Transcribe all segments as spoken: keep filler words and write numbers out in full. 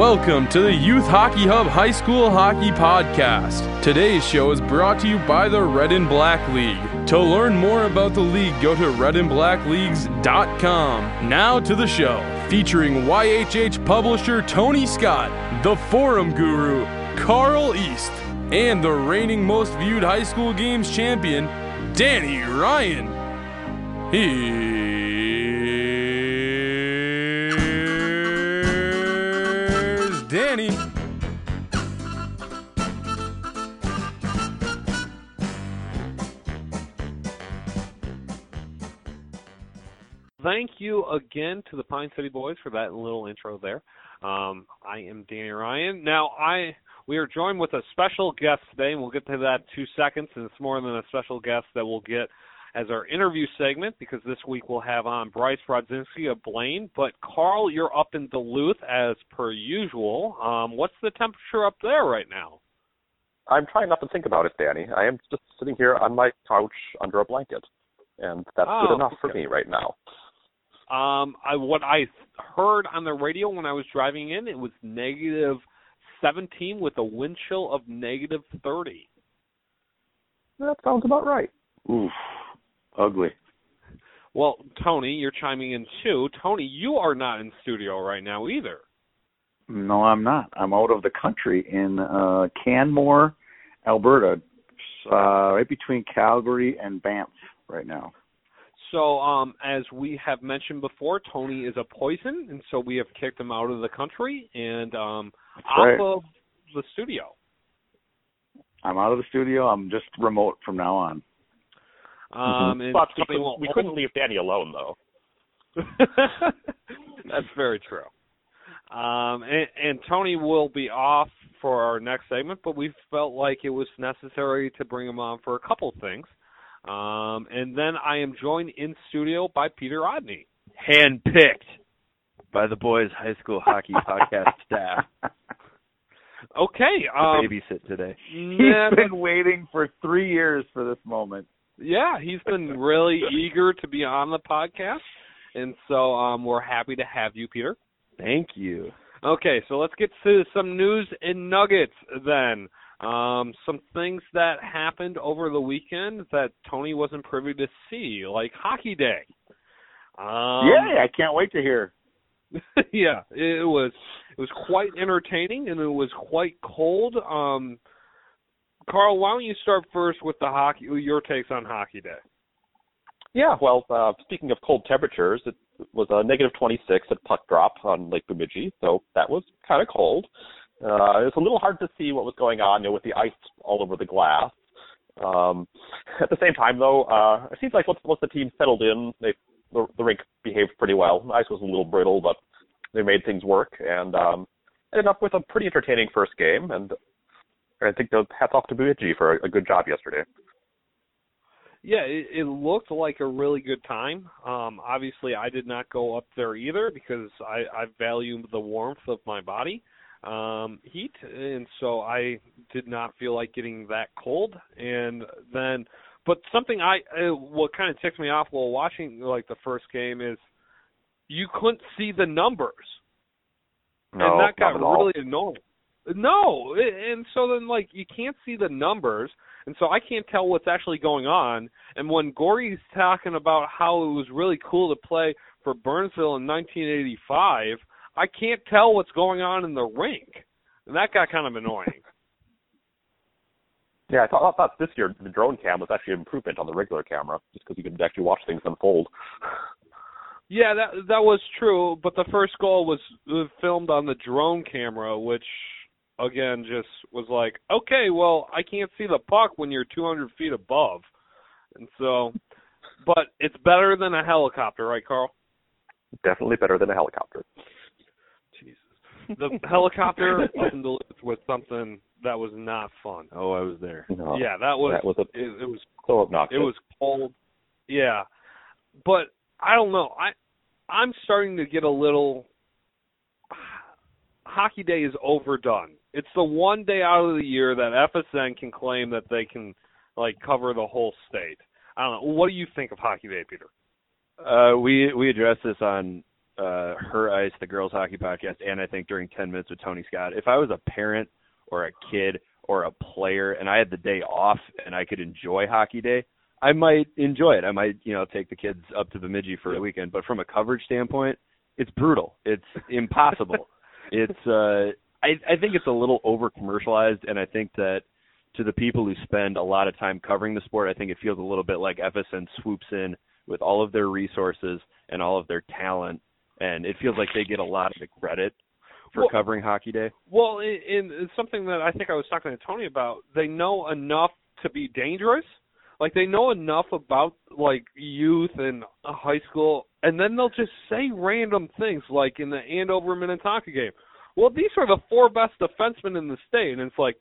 Welcome to the Youth Hockey Hub High School Hockey Podcast. Today's show is brought to you by the Red and Black League. To learn more about the league, go to red and black leagues dot com. Now to the show, featuring Y H H publisher Tony Scott, the Forum Guru, Carl East, and the reigning most viewed high school games champion, Danny Ryan. He... Danny. Thank you again to the Pine City Boys for that little intro there. Um, I am Danny Ryan. Now, I we are joined with a special guest today, and we'll get to that in two seconds, and it's more than a special guest that we'll get as our interview segment, because this week we'll have on Bryce Brodzinski of Blaine. But, Carl, you're up in Duluth as per usual. Um, what's the temperature up there right now? I'm trying not to think about it, Danny. I am just sitting here on my couch under a blanket, and that's oh, good enough okay. for me right now. Um, I, what I heard on the radio when I was driving in, it was negative seventeen with a wind chill of negative thirty. That sounds about right. Oof. Ugly. Well, Tony, you're chiming in too. Tony, you are not in studio right now either. No, I'm not. I'm out of the country in uh, Canmore, Alberta, uh, right between Calgary and Banff right now. So um, as we have mentioned before, Tony is a poison, and so we have kicked him out of the country and um, out right. of the studio. I'm out of the studio. I'm just remote from now on. Um, mm-hmm. But we, could, we couldn't leave Danny alone, though. That's very true. Um, and, and Tony will be off for our next segment, but we felt like it was necessary to bring him on for a couple things. Um, and then I am joined in studio by Peter Odney. Handpicked by the Boys High School Hockey Podcast staff. Okay. Um, babysit today. He's been waiting for three years for this moment. Yeah, he's been really eager to be on the podcast, and so um, we're happy to have you, Peter. Thank you. Okay, so let's get to some news and nuggets then. Um, some things that happened over the weekend that Tony wasn't privy to see, like Hockey Day. Um, yeah, I can't wait to hear. yeah, it was it was quite entertaining, and it was quite cold. Um Carl, why don't you start first with the hockey? Your takes on Hockey Day? Yeah, well, uh, speaking of cold temperatures, it was a negative twenty-six at puck drop on Lake Bemidji, so that was kind of cold. Uh, it was a little hard to see what was going on, you know, with the ice all over the glass. Um, at the same time, though, uh, it seems like once, once the team settled in, they, the, the rink behaved pretty well. The ice was a little brittle, but they made things work, and um, ended up with a pretty entertaining first game, and I think those hats off to Bemidji for a good job yesterday. Yeah, it, it looked like a really good time. Um, obviously, I did not go up there either because I, I value the warmth of my body um, heat, and so I did not feel like getting that cold. And then, but something I uh, what kind of ticked me off while watching like the first game is you couldn't see the numbers, no, and that got really annoying. No, and so then, like, you can't see the numbers, and so I can't tell what's actually going on. And when Gorey's talking about how it was really cool to play for Burnsville in nineteen eighty-five, I can't tell what's going on in the rink, and that got kind of annoying. Yeah, I thought, I thought this year the drone cam was actually an improvement on the regular camera, just because you could actually watch things unfold. Yeah, that that was true, but the first goal was filmed on the drone camera, which... again, just was like, okay, well, I can't see the puck when you're two hundred feet above. And so, but it's better than a helicopter, right, Carl? Definitely better than a helicopter. Jesus. The helicopter opened with something that was not fun. Oh, I was there. No, yeah, that was, that was a, it, it was so obnoxious. It was cold. Yeah. But I don't know. I, I'm starting to get a little, Hockey Day is overdone. It's the one day out of the year that F S N can claim that they can, like, cover the whole state. I don't know. What do you think of Hockey Day, Peter? Uh, we we addressed this on uh, Her Ice, the girls hockey podcast, and I think during ten minutes with Tony Scott, if I was a parent or a kid or a player and I had the day off and I could enjoy hockey day, I might enjoy it. I might, you know, take the kids up to Bemidji for a weekend. But from a coverage standpoint, it's brutal. It's impossible. It's uh, I, I think it's a little over-commercialized, and I think that to the people who spend a lot of time covering the sport, I think it feels a little bit like F S N swoops in with all of their resources and all of their talent, and it feels like they get a lot of the credit for well, covering hockey day. Well, it, it's something that I think I was talking to Tony about. They know enough to be dangerous. Like, they know enough about, like, youth and high school, and then they'll just say random things, like in the Andover Minnetonka game. Well, these are the four best defensemen in the state, and it's like,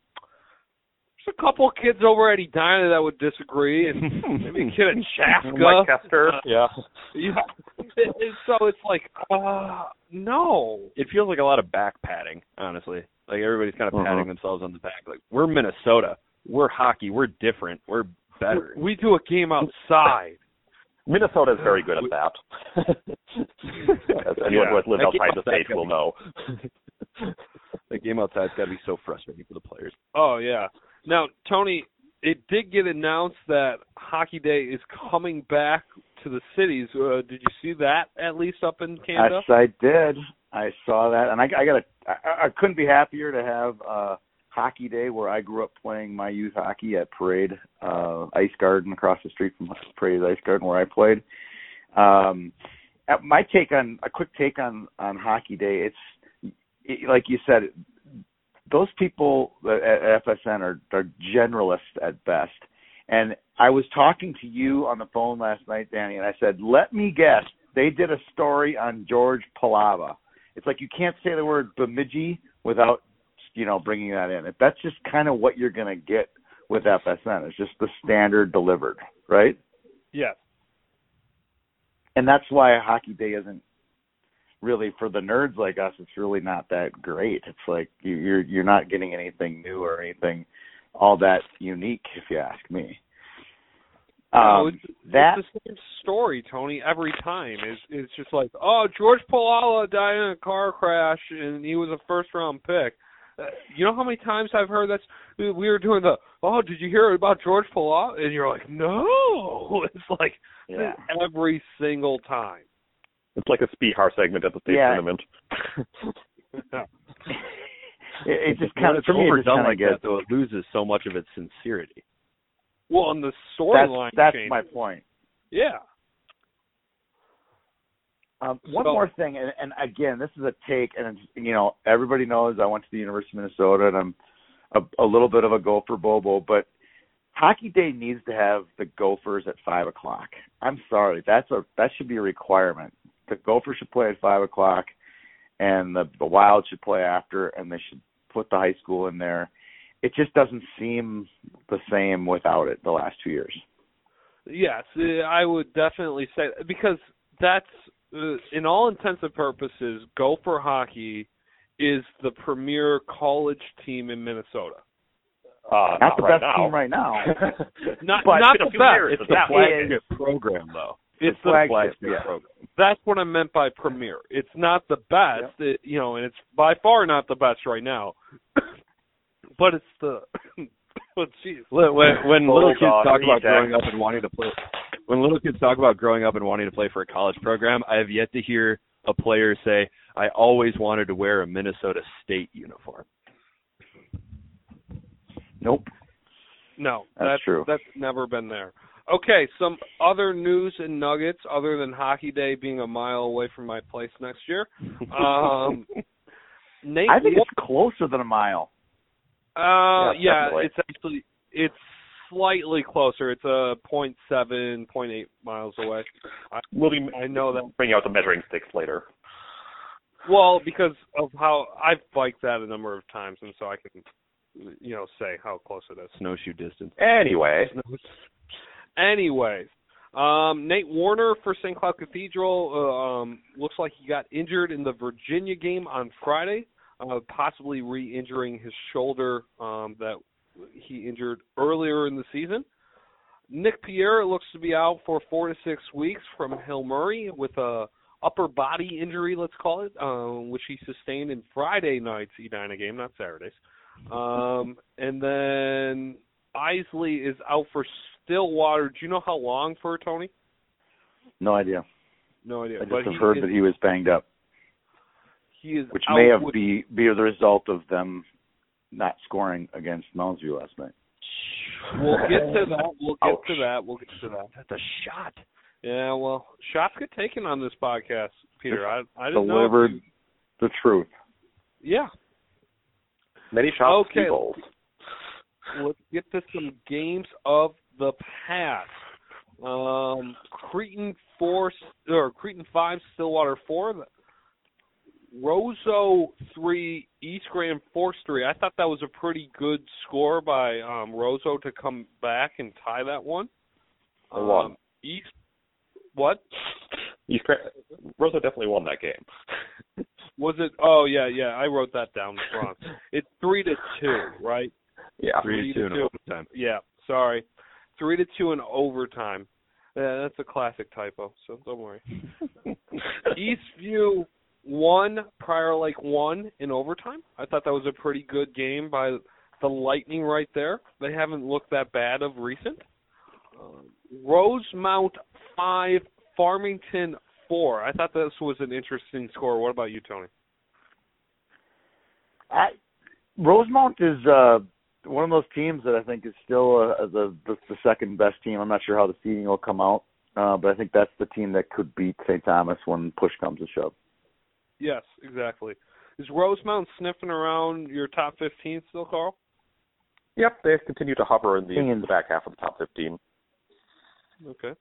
there's a couple of kids over at Edina that would disagree, and maybe a kid at Chaska. Mike Kester. Uh, yeah. yeah. It, it, so it's like, uh, no. It feels like a lot of back patting, honestly. Like, everybody's kind of uh-huh. patting themselves on the back. Like, we're Minnesota. We're hockey. We're different. We're better. We do a game outside. Minnesota is very good at that. As anyone yeah. who has lived outside the state will know. The game outside's got to be so frustrating for the players. Oh, yeah. Now, Tony, it did get announced that Hockey Day is coming back to the cities. Uh, did you see that, at least up in Canada? Yes, I did. I saw that. And I, I, gotta, I, I couldn't be happier to have uh, Hockey Day, where I grew up playing my youth hockey at Parade uh, Ice Garden, across the street from Parade Ice Garden, where I played. Um, my take on a quick take on, on Hockey Day, it's it, like you said, those people at F S N are, are generalists at best. And I was talking to you on the phone last night, Danny, and I said, let me guess, they did a story on George Pelawa. It's like you can't say the word Bemidji without, you know, bringing that in. That's just kind of what you're going to get with F S N. It's just the standard delivered, right? Yes. And that's why Hockey Day isn't really, for the nerds like us, it's really not that great. It's like you're you're not getting anything new or anything all that unique, if you ask me. Um, no, it's, that it's the same story, Tony, every time. It's, it's just like, oh, George Pelawa died in a car crash, and he was a first-round pick. Uh, you know how many times I've heard that? We were doing the, oh, did you hear about George Pelawa? And you're like, no. It's like yeah. every single time. It's like a Spihar segment at the state yeah. tournament. yeah. it, it just kind of, it's overdone like that, though. It loses so much of its sincerity. Well, on the storyline, that's, that's my point. Yeah. Um, one so, more thing, and, and again, this is a take, and you know, everybody knows I went to the University of Minnesota, and I'm a, a little bit of a Gopher Bobo, but Hockey Day needs to have the Gophers at five o'clock. I'm sorry, that's a that should be a requirement. The Gophers should play at five o'clock, and the, the Wild should play after, and they should put the high school in there. It just doesn't seem the same without it the last two years. Yes, I would definitely say that, because that's, uh, in all intents and purposes, Gopher hockey is the premier college team in Minnesota. Uh, not, not the right best now. team right now. not but not the best. It's the flagship program, though. It's the flagship yeah. program. That's what I meant by premier. It's not the best, yep. it, you know, and it's by far not the best right now. But it's the oh, geez. When, when oh, little God, kids talk about exactly. growing up and wanting to play, when little kids talk about growing up and wanting to play for a college program, I have yet to hear a player say, "I always wanted to wear a Minnesota State uniform." Nope. No, that's, that's true. That's never been there. Okay, some other news and nuggets other than Hockey Day being a mile away from my place next year. Um, Nate, I think what, it's closer than a mile. Uh, yeah, yeah it's actually it's slightly closer. It's a point seven, point eight miles away. I, we'll be, I know that. Bring out the measuring sticks later. Well, because of how I've biked that a number of times, and so I can. You know, say how close it is. Snowshoe distance. Anyway. Anyways. Um, Nate Warner for Saint Cloud Cathedral. Uh, um, looks like he got injured in the Virginia game on Friday, uh, possibly re-injuring his shoulder um, that he injured earlier in the season. Nick Pierre looks to be out for four to six weeks from Hill-Murray with a upper body injury, let's call it, um, which he sustained in Friday night's Edina game, not Saturday's. Um, and then Isley is out for Stillwater. Do you know how long for, Tony? No idea. No idea. I just but have he, heard that he was banged up. He is Which out may have with, be, be the result of them not scoring against Moundsview last night. We'll get to that. We'll get Ouch. to that. We'll get to that. That's a shot. Yeah, well, shots get taken on this podcast, Peter. I, I didn't Delivered know you... the truth. Yeah. Many shots. Okay. Let's get to some games of the past. Um, Cretin four or Cretin five, Stillwater four. Roseau three, East Graham Force three. I thought that was a pretty good score by um, Roseau to come back and tie that one. I won. Um, East, what? East Roseau definitely won that game. Was it? Oh yeah, yeah. I wrote that down wrong. It's three to two, right? Yeah, three, three to two, two in overtime. Yeah, sorry, three to two in overtime. Yeah, that's a classic typo, so don't worry. Eastview one, Prior Lake one in overtime. I thought that was a pretty good game by the Lightning right there. They haven't looked that bad of recent. Uh, Rosemount five, Farmington four. I thought this was an interesting score. What about you, Tony? I, Rosemount is uh, one of those teams that I think is still uh, the, the, the second best team. I'm not sure how the seeding will come out, uh, but I think that's the team that could beat Saint Thomas when push comes to shove. Yes, exactly. Is Rosemount sniffing around your top fifteen still, Carl? Yep, they've continued to hover in the, in the back half of the top fifteen. Okay.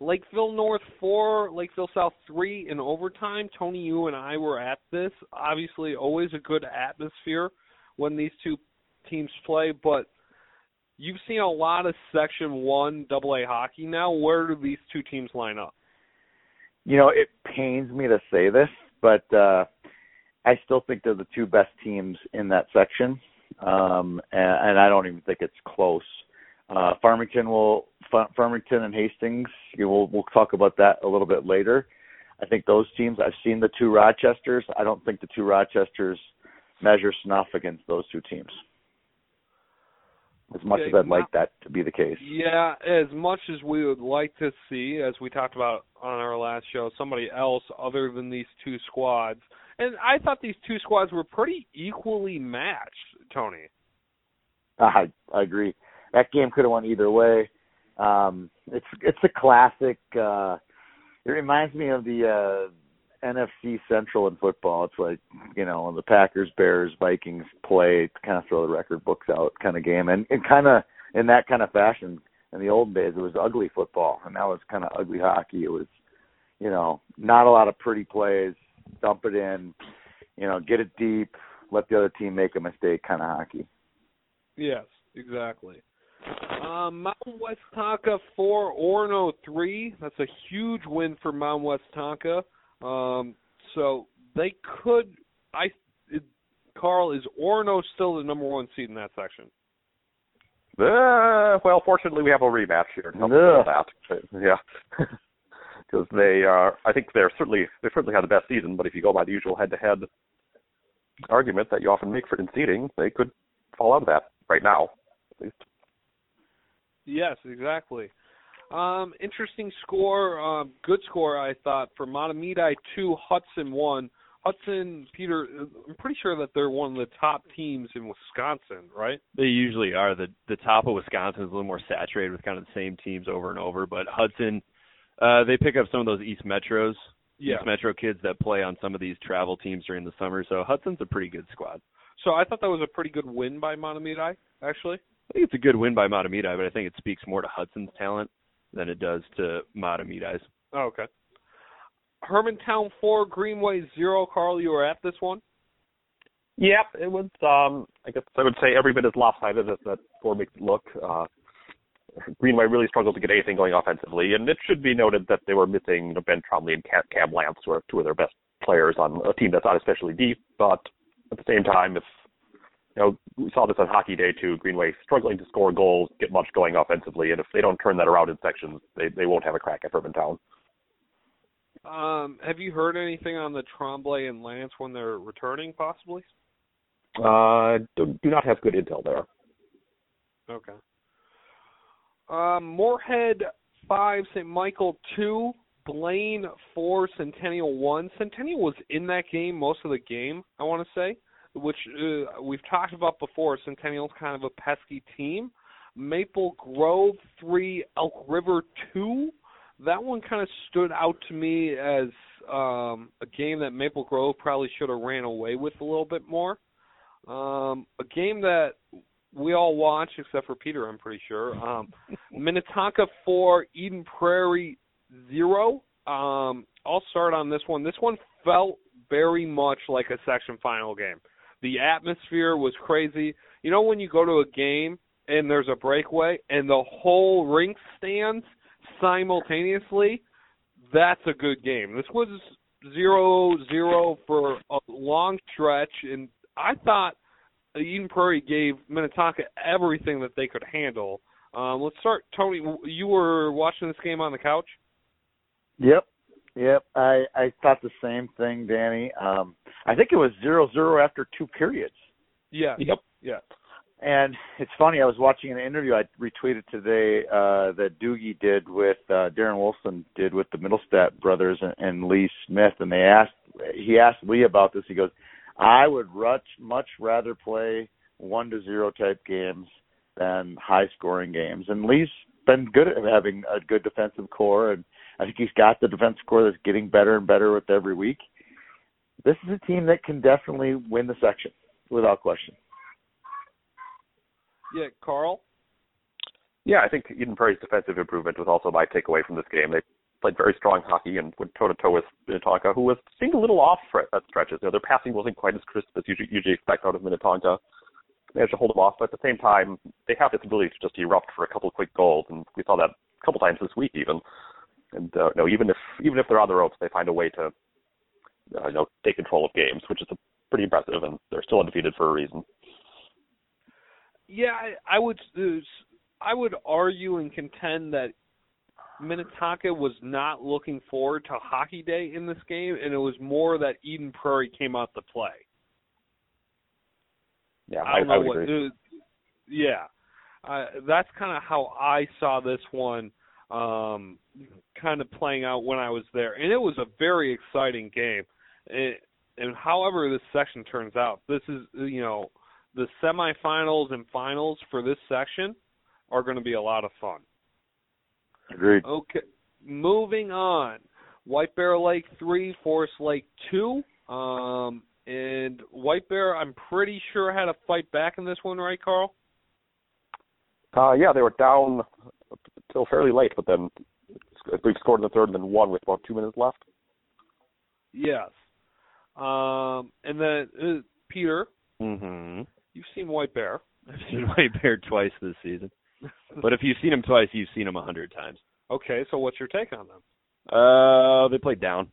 Lakeville North four, Lakeville South three in overtime. Tony, you and I were at this. Obviously, always a good atmosphere when these two teams play, but you've seen a lot of Section one double A hockey now. Where do these two teams line up? You know, it pains me to say this, but uh, I still think they're the two best teams in that section, um, and, and I don't even think it's close. Uh, Farmington will Farmington and Hastings. You know, we'll we'll talk about that a little bit later. I think those teams. I've seen the two Rochesters. I don't think the two Rochesters measure snuff against those two teams. As much okay, as I'd like that to be the case. Yeah, as much as we would like to see, as we talked about on our last show, somebody else other than these two squads. And I thought these two squads were pretty equally matched, Tony. I, I agree. That game could have went either way. Um, it's it's a classic. Uh, it reminds me of the uh, N F C Central in football. It's like, you know, the Packers, Bears, Vikings play, kind of throw the record books out kind of game. And, and kind of in that kind of fashion, in the old days, it was ugly football, and that was kind of ugly hockey. It was, you know, not a lot of pretty plays, dump it in, you know, get it deep, let the other team make a mistake kind of hockey. Yes, exactly. Um, Mount West Tonka four, Orono three. That's a huge win for Mount West Tonka. Um, so they could. I it, Carl, is Orono still the number one seed in that section? Uh, well, fortunately, we have a rematch here. Nothing about that. Yeah, because they are. I think they're certainly they certainly had the best season. But if you go by the usual head-to-head argument that you often make for in seeding, they could fall out of that right now, at least. Yes, exactly. Um, interesting score, uh, good score, I thought, for Mahtomedi two, Hudson one. Hudson, Peter, I'm pretty sure that they're one of the top teams in Wisconsin, right? They usually are. The the top of Wisconsin is a little more saturated with kind of the same teams over and over. But Hudson, uh, they pick up some of those East Metros, yeah. East Metro kids that play on some of these travel teams during the summer. So Hudson's a pretty good squad. So I thought that was a pretty good win by Mahtomedi, actually. I think it's a good win by Mahtomedi, but I think it speaks more to Hudson's talent than it does to Mahtomedi's. Oh, okay. Hermantown four, Greenway zero. Carl, you were at this one? Yep, it was, um, I guess I would say every bit as lopsided as that score makes it look. Uh, Greenway really struggled to get anything going offensively, and it should be noted that they were missing you know, Ben Tromley and Cam, Cam Lance, who are two of their best players on a team that's not especially deep, but at the same time, if You know, we saw this on Hockey Day, too. Greenway struggling to score goals, get much going offensively, and if they don't turn that around in sections, they, they won't have a crack at Hermantown. Um, have you heard anything on the Tremblay and Lance when they're returning, possibly? Uh, do, do not have good intel there. Okay. Um, Moorhead five, Saint Michael two, Blaine four, Centennial one. Centennial was in that game most of the game, I want to say, which uh, we've talked about before. Centennial's kind of a pesky team. Maple Grove three, Elk River two. That one kind of stood out to me as um, a game that Maple Grove probably should have ran away with a little bit more. Um, a game that we all watched, except for Peter, I'm pretty sure. Um, Minnetonka four, Eden Prairie zero. Um, I'll start on this one. This one felt very much like a section final game. The atmosphere was crazy. You know when you go to a game and there's a breakaway and the whole rink stands simultaneously? That's a good game. This was zero zero for a long stretch, and I thought Eden Prairie gave Minnetonka everything that they could handle. Um, let's start, Tony. You were watching this game on the couch? Yep, yep. I, I thought the same thing, Danny. Um, I think it was zero zero after two periods. Yeah. Yep. Yeah. And it's funny, I was watching an interview I retweeted today uh, that Doogie did with, uh, Darren Wilson did with the Middlestat brothers and, and Lee Smith, and they asked, he asked Lee about this. He goes, I would much rather play one to zero type games than high scoring games. And Lee's been good at having a good defensive core, and I think he's got the defensive core that's getting better and better with every week. This is a team that can definitely win the section without question. Yeah, Carl? Yeah, I think Eden Prairie's defensive improvement was also my takeaway from this game. They played very strong hockey and went toe-to-toe with Minnetonka, who was seemed a little off at stretches. You know, their passing wasn't quite as crisp as you usually expect out of Minnetonka. They managed to hold them off, but at the same time, they have this ability to just erupt for a couple of quick goals, and we saw that a couple times this week even. And uh, no, even if even if they're on the ropes, they find a way to uh, you know take control of games, which is pretty impressive, and they're still undefeated for a reason. Yeah, I, I would I would argue and contend that Minnetonka was not looking forward to Hockey Day in this game, and it was more that Eden Prairie came out to play. Yeah, I, I, know I would what, agree. Uh, yeah, uh, that's kind of how I saw this one um, kind of playing out when I was there, and it was a very exciting game. It, and however this section turns out, this is, you know, the semifinals and finals for this section are going to be a lot of fun. Agreed. Okay, moving on. White Bear Lake three, Forest Lake two. Um, and White Bear, I'm pretty sure, had a fight back in this one, right, Carl? Uh, yeah, they were down until fairly late, but then they scored in the third and then won with about two minutes left. Yes. Um, and then, uh, Peter. Mm-hmm. You've seen White Bear. I've seen White Bear twice this season. But if you've seen him twice, you've seen him a hundred times. Okay, so what's your take on them? Uh, they played down.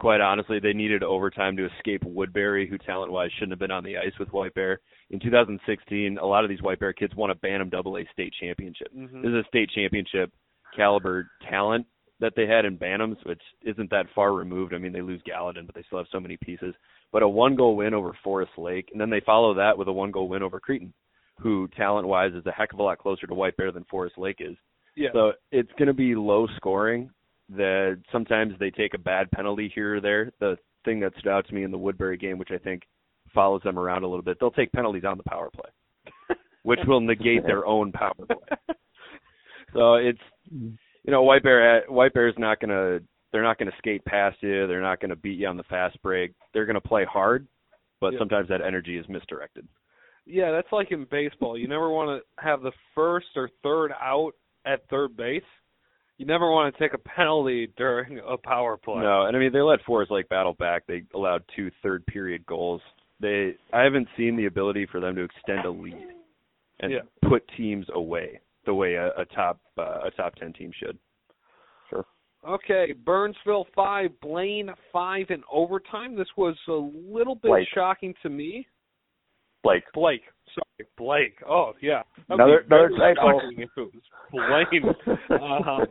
Quite honestly, they needed overtime to escape Woodbury, who talent-wise shouldn't have been on the ice with White Bear. In two thousand sixteen, a lot of these White Bear kids won a Bantam double A state championship. Mm-hmm. This is a state championship caliber talent that they had in Bantams, which isn't that far removed. I mean, they lose Gallatin, but they still have so many pieces. But a one-goal win over Forest Lake, and then they follow that with a one-goal win over Cretin, who talent-wise is a heck of a lot closer to White Bear than Forest Lake is. Yeah. So it's going to be low scoring. The, sometimes they take a bad penalty here or there. The thing that stood out to me in the Woodbury game, which I think follows them around a little bit, they'll take penalties on the power play, which will negate their own power play. So it's, you know, White Bear, White Bear's not going to – they're not going to skate past you. They're not going to beat you on the fast break. They're going to play hard, but yeah. Sometimes that energy is misdirected. Yeah, that's like in baseball. You never want to have the first or third out at third base. You never want to take a penalty during a power play. No, and I mean, they let Forest Lake battle back. They allowed two third-period goals. They, I haven't seen the ability for them to extend a lead and yeah. put teams away the way a, a top uh, a top ten team should. Sure. Okay, Burnsville five, Blaine five in overtime. This was a little bit Blake. shocking to me. Blake. Blake. Sorry, Blake. Oh, yeah. Another, another typo. Blaine. uh,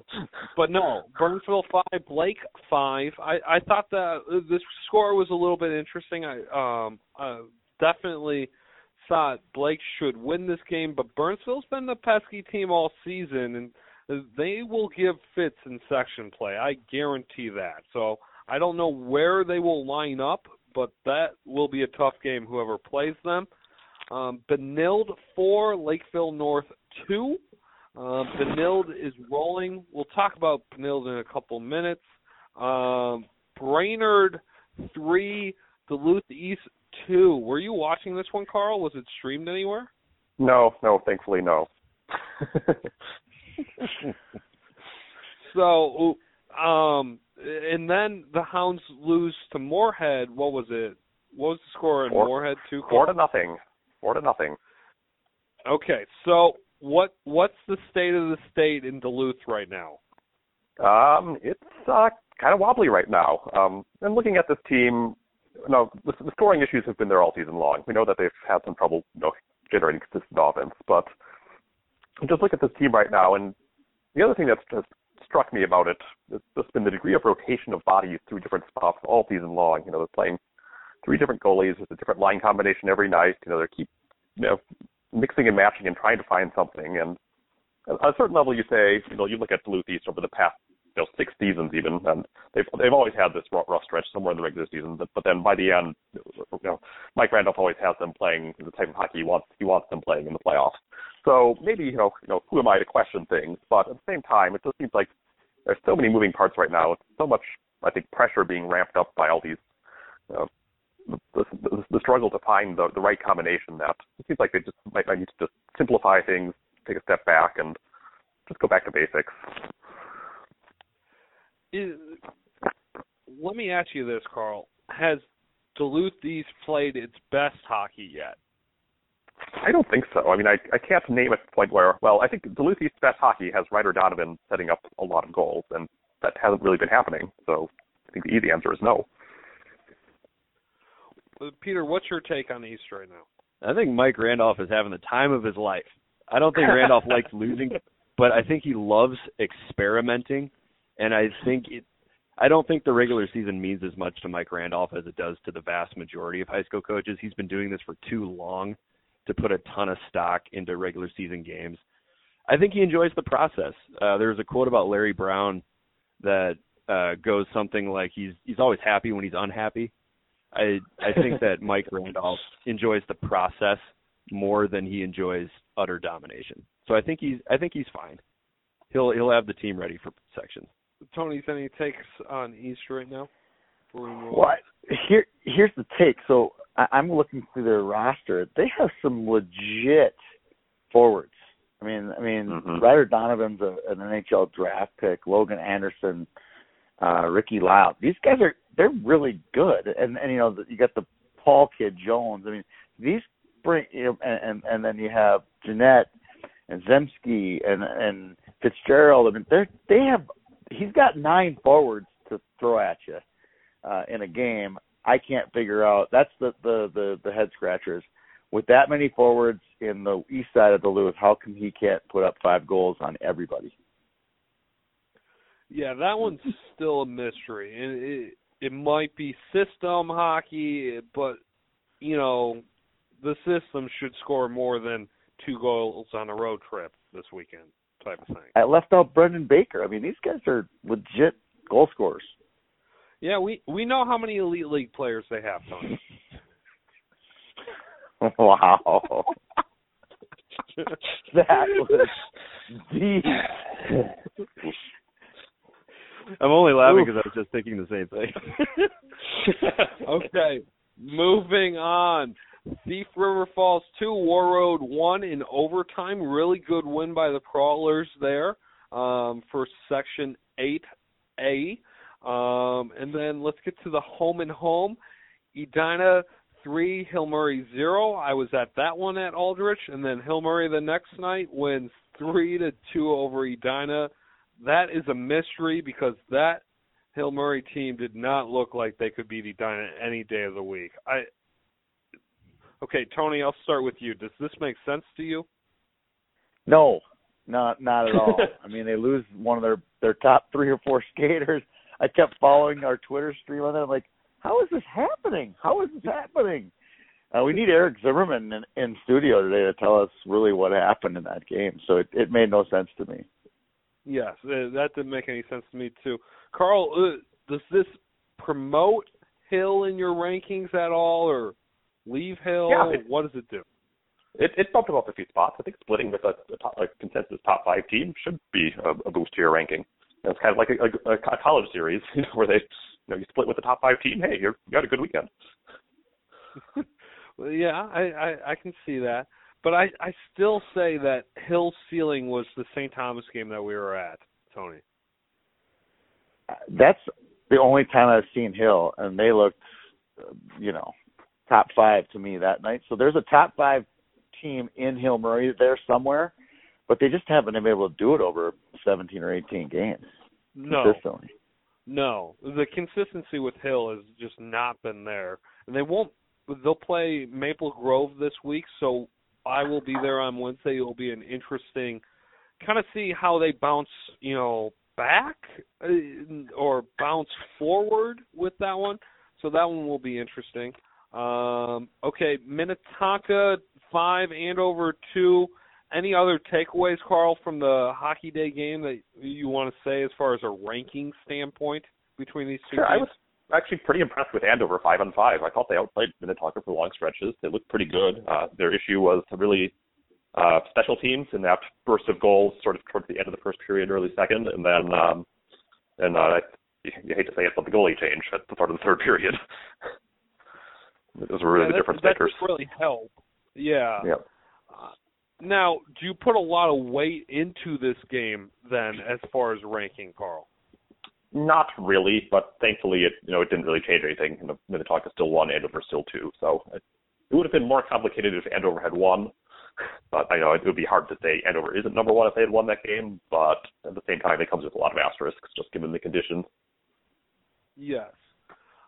but no, Burnsville five, Blake five. I, I thought that this score was a little bit interesting. I um uh, definitely thought Blake should win this game, but Burnsville's been the pesky team all season, and they will give fits in section play. I guarantee that. So I don't know where they will line up, but that will be a tough game, whoever plays them. Um, Benilde four, Lakeville North two. Um, Benilde is rolling. We'll talk about Benilde in a couple minutes. Um, Brainerd three, Duluth East two. Were you watching this one, Carl? Was it streamed anywhere? No, no, thankfully no. So, um, and then the Hounds lose to Moorhead. What was it? What was the score in four, Moorhead? Two, four to nothing. Four to nothing. Okay, so what what's the state of the state in Duluth right now? Um, it's uh, kind of wobbly right now. Um, and looking at this team, you know, the, the scoring issues have been there all season long. We know that they've had some trouble, you know, generating consistent offense, but just look at this team right now. And the other thing that's just struck me about it has just been the degree of rotation of bodies through different spots all season long. You know, they're playing three different goalies with a different line combination every night. You know, they keep, you know, mixing and matching and trying to find something. And at a certain level, you say, you know, you look at Duluth East over the past, you know, six seasons even, and they've they've always had this rough stretch somewhere in the regular season. But, but then by the end, you know, Mike Randolph always has them playing the type of hockey he wants he wants them playing in the playoffs. So maybe, you know, you know, who am I to question things? But at the same time, it just seems like there's so many moving parts right now. It's so much, I think, pressure being ramped up by all these, you know, The, the, the struggle to find the, the right combination. That it seems like they just might, might need to just simplify things, take a step back, and just go back to basics. Is, let me ask you this, Carl. Has Duluth East played its best hockey yet? I don't think so. I mean, I, I can't name a point where, well, I think Duluth East's best hockey has Ryder Donovan setting up a lot of goals, and that hasn't really been happening. So I think the easy answer is no. Peter, what's your take on East right now? I think Mike Randolph is having the time of his life. I don't think Randolph likes losing, but I think he loves experimenting, and I think it. I don't think the regular season means as much to Mike Randolph as it does to the vast majority of high school coaches. He's been doing this for too long to put a ton of stock into regular season games. I think he enjoys the process. Uh, there was a quote about Larry Brown that uh, goes something like, "He's he's always happy when he's unhappy." I, I think that Mike Randolph enjoys the process more than he enjoys utter domination. So I think he's I think he's fine. He'll he'll have the team ready for sections. Tony's any takes on East right now? Well, I, here here's the take. So I, I'm looking through their roster. They have some legit forwards. I mean I mean mm-hmm. Ryder Donovan's a, an N H L draft pick. Logan Anderson. Uh, Ricky Loud. These guys are, they're really good. And, and you know, you got the Paul kid Jones. I mean, these bring, you know, and, and, and then you have Jeanette and Zemsky and, and Fitzgerald. I mean, they're, they have, he's got nine forwards to throw at you uh, in a game. I can't figure out, that's the, the, the, the head scratchers. With that many forwards in the east side of Duluth, how come he can't put up five goals on everybody? Yeah, that one's still a mystery, and it, it might be system hockey, but, you know, the system should score more than two goals on a road trip this weekend type of thing. I left out Brendan Baker. I mean, these guys are legit goal scorers. Yeah, we, we know how many Elite League players they have, Tony. Wow. That was deep. I'm only laughing because I was just thinking the same thing. Okay, moving on. Thief River Falls two, Warroad one in overtime. Really good win by the Crawlers there um, for Section eight A. Um, and then let's get to the home and home. Edina three, Hill-Murray zero. I was at that one at Aldrich. And then Hill-Murray the next night wins three to two over Edina. That is a mystery because that Hill-Murray team did not look like they could beat Edina any day of the week. I Okay, Tony, I'll start with you. Does this make sense to you? No, not not at all. I mean, they lose one of their, their top three or four skaters. I kept following our Twitter stream on that. I'm like, how is this happening? How is this happening? Uh, we need Eric Zimmerman in, in studio today to tell us really what happened in that game. So it, it made no sense to me. Yes, that didn't make any sense to me, too. Carl, uh, does this promote Hill in your rankings at all, or leave Hill? Yeah, it, what does it do? It, it bumped him up a few spots. I think splitting with a, a, top, a consensus top five team should be a, a boost to your ranking. It's kind of like a, a, a college series, you know, where they, you know, you split with the top five team. Hey, you're, you had a good weekend. Well, yeah, I, I, I can see that. But I, I still say that Hill's ceiling was the Saint Thomas game that we were at, Tony. That's the only time I've seen Hill, and they looked, you know, top five to me that night. So there's a top five team in Hill-Murray there somewhere, but they just haven't been able to do it over seventeen or eighteen games. No. Consistently. No. The consistency with Hill has just not been there. And they won't – they'll play Maple Grove this week, so – I will be there on Wednesday. It will be an interesting kind of see how they bounce, you know, back or bounce forward with that one. So that one will be interesting. Um, okay, Minnetonka five, Andover two. Any other takeaways, Carl, from the Hockey Day game that you want to say as far as a ranking standpoint between these two sure, teams? I was actually pretty impressed with Andover five on five. I thought they outplayed Minnetonka for long stretches. They looked pretty good. Uh, their issue was really uh, special teams and that burst of goals sort of towards the end of the first period, early second, and then um, and uh, you, you hate to say it, but the goalie change at the start of the third period. Those were really yeah, the difference makers. That really helped. Yeah. yeah. Uh, now, do you put a lot of weight into this game then, as far as ranking, Carl? Not really, but thankfully, it you know it didn't really change anything. You know, Minnetonka still won, Andover still two. So it, it would have been more complicated if Andover had won. But I know it would be hard to say Andover isn't number one if they had won that game. But at the same time, it comes with a lot of asterisks, just given the conditions. Yes,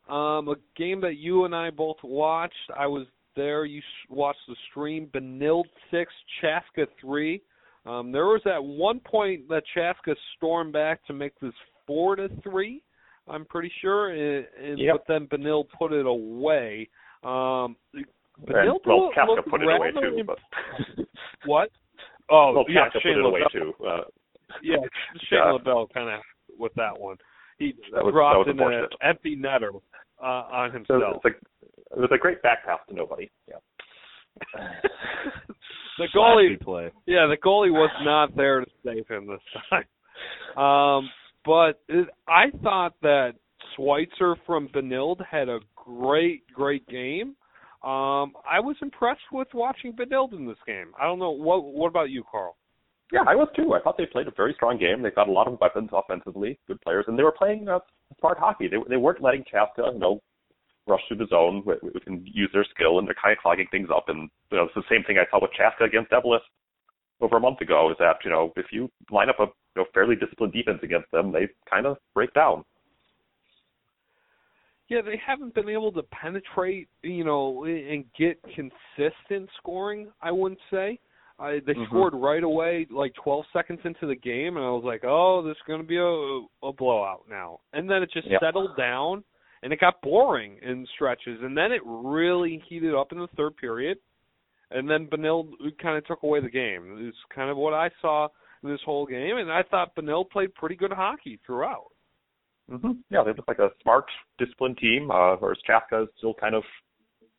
um, a game that you and I both watched. I was there. You watched the stream. Benilde six, Chaska three. Um, there was at one point that Chaska stormed back to make this Four to three, I'm pretty sure. And, and, yep. But then Benilde put it away. Um, Benilde well, Kafka put it away too. But... what? Oh, well, yeah, Kafka Shane put it away too. Uh, yeah, Shane uh, LaBelle kind of with that one. He that was, dropped in an empty netter uh, on himself. So it, was a, it was a great back pass to nobody. Yeah. the goalie play. Yeah, the goalie was not there to save him this time. Um, But it, I thought that Schweitzer from Benilde had a great, great game. Um, I was impressed with watching Benilde in this game. I don't know. What What about you, Carl? Yeah, I was too. I thought they played a very strong game. They got a lot of weapons offensively, good players, and they were playing uh, smart hockey. They they weren't letting Chaska, you know, rush through the zone with, with, and use their skill, and they're kind of clogging things up. And you know, it's the same thing I saw with Chaska against Evelyn over a month ago, is that, you know, if you line up a you know, fairly disciplined defense against them, they kind of break down. Yeah, they haven't been able to penetrate, you know, and get consistent scoring, I wouldn't say. Uh, they mm-hmm. scored right away, like twelve seconds into the game, and I was like, oh, this is going to be a, a blowout now. And then it just yep. settled down, and it got boring in stretches. And then it really heated up in the third period. And then Benilde kind of took away the game. It's kind of what I saw in this whole game, and I thought Benilde played pretty good hockey throughout. Mm-hmm. Yeah, they look like a smart, disciplined team, uh, whereas Chaska is still kind of,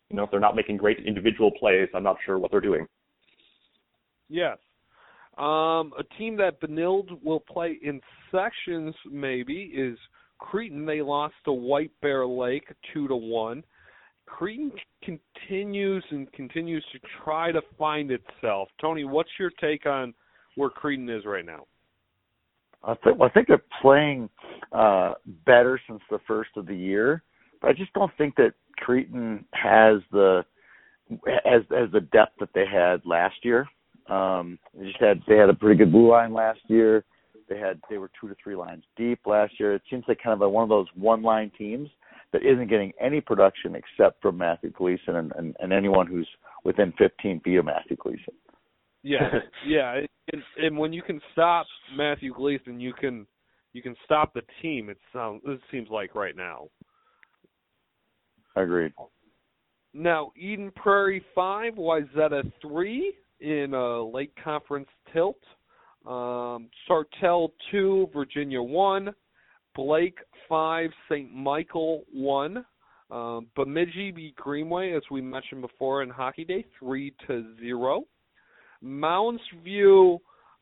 you know, if they're not making great individual plays, I'm not sure what they're doing. Yes. Um, a team that Benilde will play in sections maybe is Cretin. They lost to White Bear Lake two to one. Cretin continues and continues to try to find itself. Tony, what's your take on where Cretin is right now? I think, well, I think they're playing uh, better since the first of the year, but I just don't think that Cretin has the has, has the depth that they had last year. Um, they just had they had a pretty good blue line last year. They had they were two to three lines deep last year. It seems like kind of a, one of those one line teams. that isn't getting any production except from Matthew Gleason and, and, and anyone who's within fifteen feet of Matthew Gleason. Yeah, yeah, and, and when you can stop Matthew Gleason, you can you can stop the team. It sounds it seems like right now. Agreed. Now Eden Prairie five, Wayzata three in a late conference tilt. Um, Sartell two, Virginia one, Blake five, Saint Michael one, um, Bemidji beat Greenway, as we mentioned before in Hockey Day, three to zero. Moundsview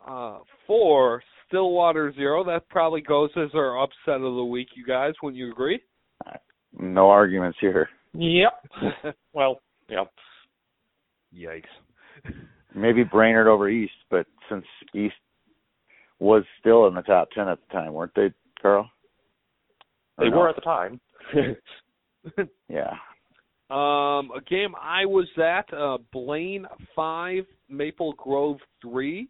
uh, four, Stillwater zero. That probably goes as our upset of the week, you guys. Wouldn't you agree? No arguments here. Yep. Well, yep. Yikes. Maybe Brainerd over East, but since East was still in the top ten at the time, weren't they, Carl? Or they no? were at the time. Yeah. Um, a game I was at, uh, Blaine five, Maple Grove three.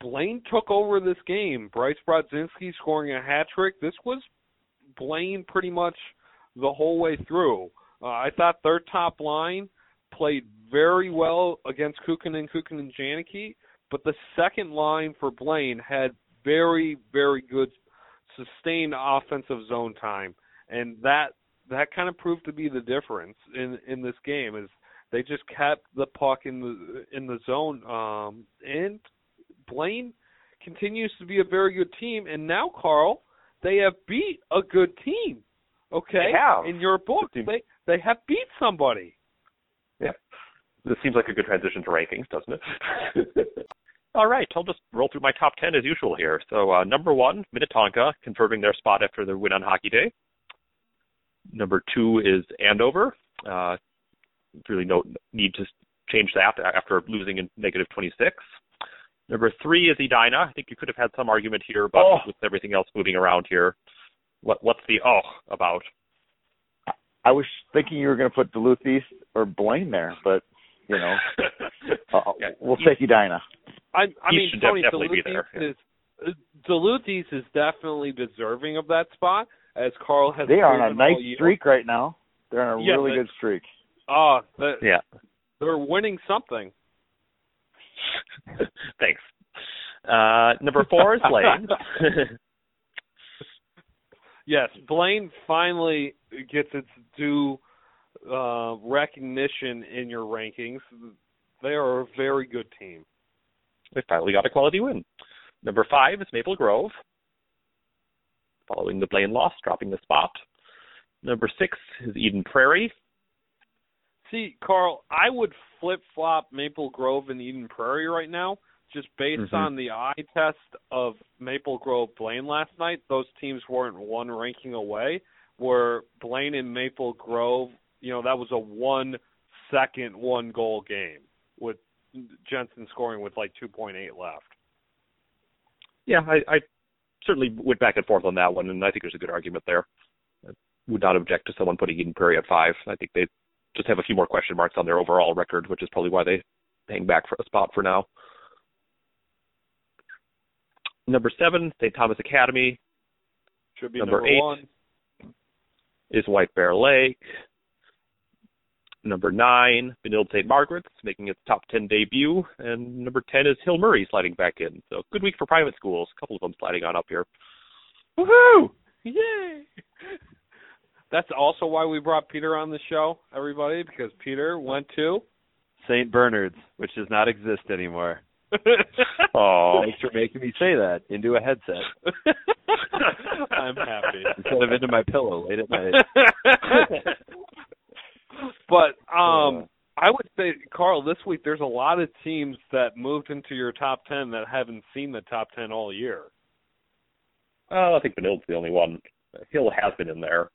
Blaine took over this game. Bryce Brodzinski scoring a hat trick. This was Blaine pretty much the whole way through. Uh, I thought their top line played very well against Kukkonen, Kukkonen, Janicki, but the second line for Blaine had very, very good sustained offensive zone time, and that that kind of proved to be the difference in, in this game is they just kept the puck in the in the zone. Um, and Blaine continues to be a very good team, and now, Carl, they have beat a good team. Okay, they have. In your book, they they have beat somebody. Yeah, this seems like a good transition to rankings, doesn't it? All right, I'll just roll through my top ten as usual here. So uh, number one, Minnetonka, confirming their spot after their win on Hockey Day. Number two is Andover. Uh, really no need to change that after losing in negative twenty-six. Number three is Edina. I think you could have had some argument here, but oh. with everything else moving around here, what what's the oh about? I was thinking you were going to put Duluth East or Blaine there, but, you know, uh, yeah. we'll take Edina. I, I mean, Tony, Duluth East, yeah. is, Duluth East is definitely deserving of that spot, as Carl has. They are on a nice streak right now. They're on a yeah, really they, good streak. Oh, uh, yeah, they're winning something. Thanks. Uh, number four is Blaine. Yes, Blaine finally gets its due uh, recognition in your rankings. They are a very good team. They finally got a quality win. Number five is Maple Grove, following the Blaine loss, dropping the spot. Number six is Eden Prairie. See, Carl, I would flip-flop Maple Grove and Eden Prairie right now, just based mm-hmm. on the eye test of Maple Grove Blaine last night. Those teams weren't one ranking away, where Blaine and Maple Grove, you know, that was a one-second, one-goal game with Jensen scoring with like two point eight left. Yeah, I, I certainly went back and forth on that one, and I think there's a good argument there. I would not object to someone putting Eden Prairie at five. I think they just have a few more question marks on their overall record, which is probably why they hang back for a spot for now. Number seven, Saint Thomas Academy. Should be number, number eight one. Is White Bear Lake. Number nine, Benilde Saint Margaret's, making its top ten debut. And number ten is Hill-Murray sliding back in. So good week for private schools. A couple of them sliding on up here. Woohoo! Yay! That's also why we brought Peter on the show, everybody, because Peter went to Saint Bernard's, which does not exist anymore. Oh, thanks for making me say that into a headset. I'm happy. Instead of into my pillow late at night. But um, I would say, Carl, this week there's a lot of teams that moved into your top ten that haven't seen the top ten all year. Uh, I think Benilde's the only one. Hill has been in there.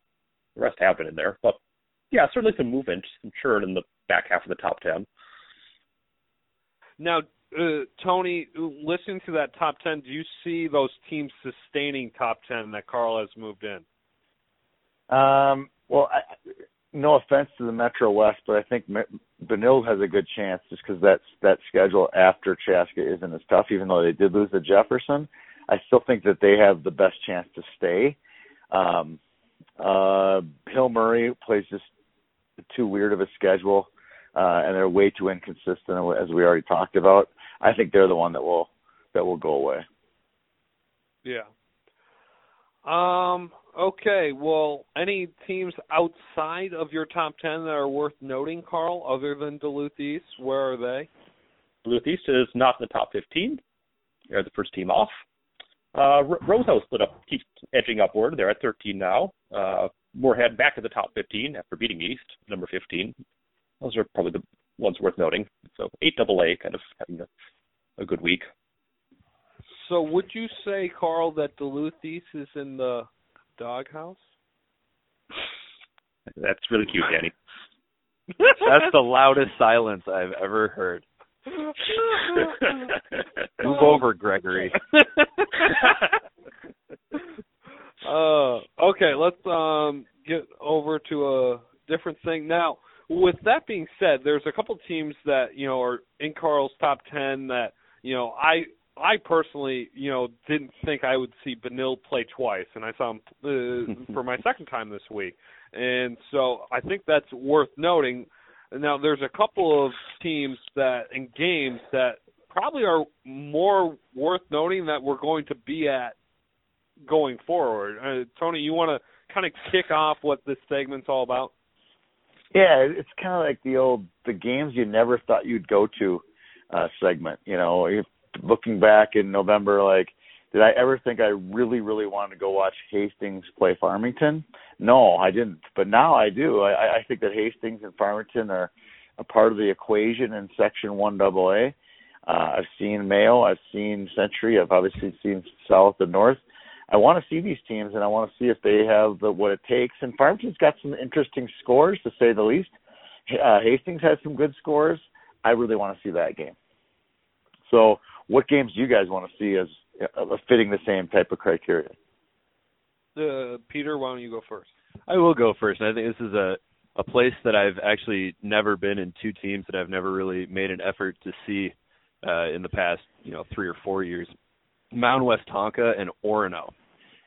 The rest have been in there. But, yeah, certainly some movement, some churn in the back half of the top ten. Now, uh, Tony, listening to that top ten, do you see those teams sustaining top ten that Carl has moved in? Um, well, I... No offense to the Metro West, but I think Benilde has a good chance just because that that schedule after Chaska isn't as tough. Even though they did lose to Jefferson, I still think that they have the best chance to stay. Um, Uh, Hill-Murray plays just too weird of a schedule, uh, and they're way too inconsistent, as we already talked about. I think they're the one that will that will go away. Yeah. Um. Okay. Well, any teams outside of your top ten that are worth noting, Carl, other than Duluth East? Where are they? Duluth East is not in the top fifteen. They're the first team off. Uh, Roseau split up, keeps edging upward. They're at thirteen now. Uh, Moorhead back to the top fifteen after beating East, number fifteen. Those are probably the ones worth noting. So eight double A kind of having a, a good week. So would you say, Carl, that Duluth East is in the doghouse? That's really cute, Danny. That's the loudest silence I've ever heard. Move over, Gregory. uh, okay, let's um, get over to a different thing. Now, with that being said, there's a couple teams that, you know, are in Carl's top ten that, you know, I I personally, you know, didn't think I would see Benil play twice, and I saw him uh, for my second time this week. And so I think that's worth noting. Now, there's a couple of teams that in games that probably are more worth noting that we're going to be at going forward. Uh, Tony, you want to kind of kick off what this segment's all about? Yeah, it's kind of like the old the games you never thought you'd go to uh, segment. You know, if, looking back in November, like, did I ever think I really, really wanted to go watch Hastings play Farmington? No, I didn't. But now I do. I, I think that Hastings and Farmington are a part of the equation in Section one double A. Uh, I've seen Mayo. I've seen Century. I've obviously seen South and North. I want to see these teams, and I want to see if they have the, what it takes. And Farmington's got some interesting scores, to say the least. Uh, Hastings has some good scores. I really want to see that game. So what games do you guys want to see as fitting the same type of criteria? Uh, Peter, why don't you go first? I will go first. I think this is a, a place that I've actually never been in, two teams that I've never really made an effort to see uh, in the past, you know, three or four years, Minnetonka and Orono.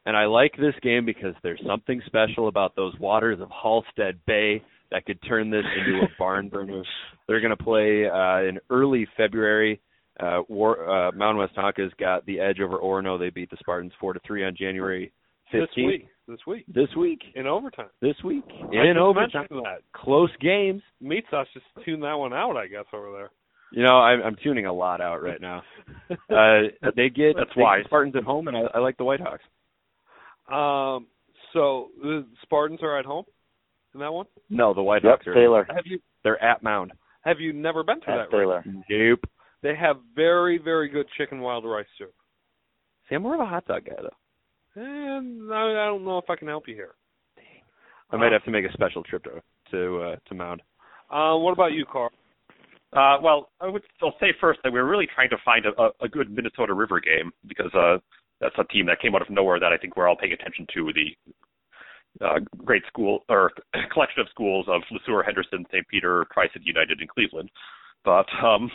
And I like this game because there's something special about those waters of Halstead Bay that could turn this into a barn burner. They're going to play uh, in early February. Uh, War, uh, Minnetonka's got the edge over Orono. They beat the Spartans four to three on January fifteenth. This week. This week. This week. In overtime. This week. In overtime. That. Close games. Meat Sauce just tuned that one out, I guess, over there. You know, I'm, I'm tuning a lot out right now. uh, they get That's they why. Get Spartans at home, and I, I like the Whitehawks. Um, so the Spartans are at home in that one? No, the Whitehawks yep, are Taylor. Have you, they're at Mound. Have you never been to at that Taylor. Right? Nope. They have very, very good chicken wild rice soup. See, I'm more of a hot dog guy, though. And I, I don't know if I can help you here. Dang. I might um, have to make a special trip to to, uh, to Mound. Uh, what about you, Carl? Uh, well, I would still say first that we're really trying to find a, a good Minnesota River game because uh, that's a team that came out of nowhere that I think we're all paying attention to. The uh, great school or collection of schools of Le Sueur, Henderson, Saint Peter, Tri-City United, and Cleveland, but. Um,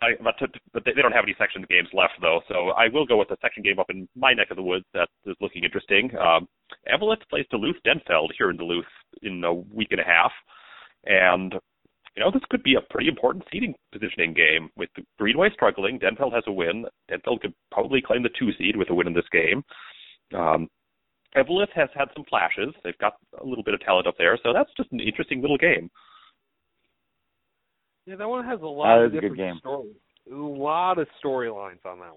I, but, to, but they don't have any section games left, though, so I will go with a section game up in my neck of the woods that is looking interesting. Um, Avalanche plays Duluth-Denfeld here in Duluth in a week and a half, and, you know, this could be a pretty important seeding positioning game. With Greenway struggling, Denfeld has a win. Denfeld could probably claim the two seed with a win in this game. Um, Avalanche has had some flashes. They've got a little bit of talent up there, so that's just an interesting little game. Yeah, that one has a lot uh, of different stories. A lot of storylines on that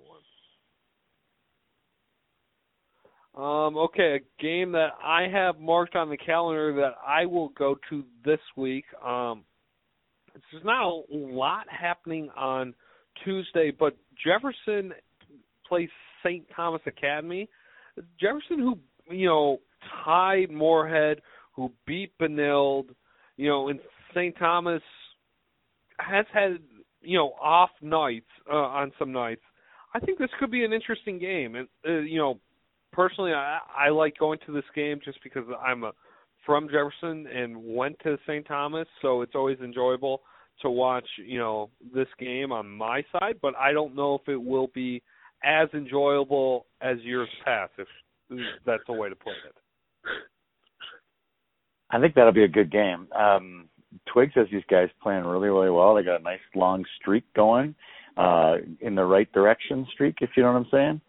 one. Um, okay, a game that I have marked on the calendar that I will go to this week. Um, there's not a lot happening on Tuesday, but Jefferson plays Saint Thomas Academy. Jefferson, who, you know, tied Moorhead, who beat Benilde, you know, and Saint Thomas has had, you know, off nights uh, on some nights. I think this could be an interesting game. And, uh, you know, personally, I, I like going to this game just because I'm a, from Jefferson and went to Saint Thomas, so it's always enjoyable to watch, you know, this game on my side, but I don't know if it will be as enjoyable as years past, if that's the way to put it. I think that'll be a good game. Um, Twig says these guys playing really, really well. They got a nice long streak going, uh, in the right direction streak, if you know what I'm saying.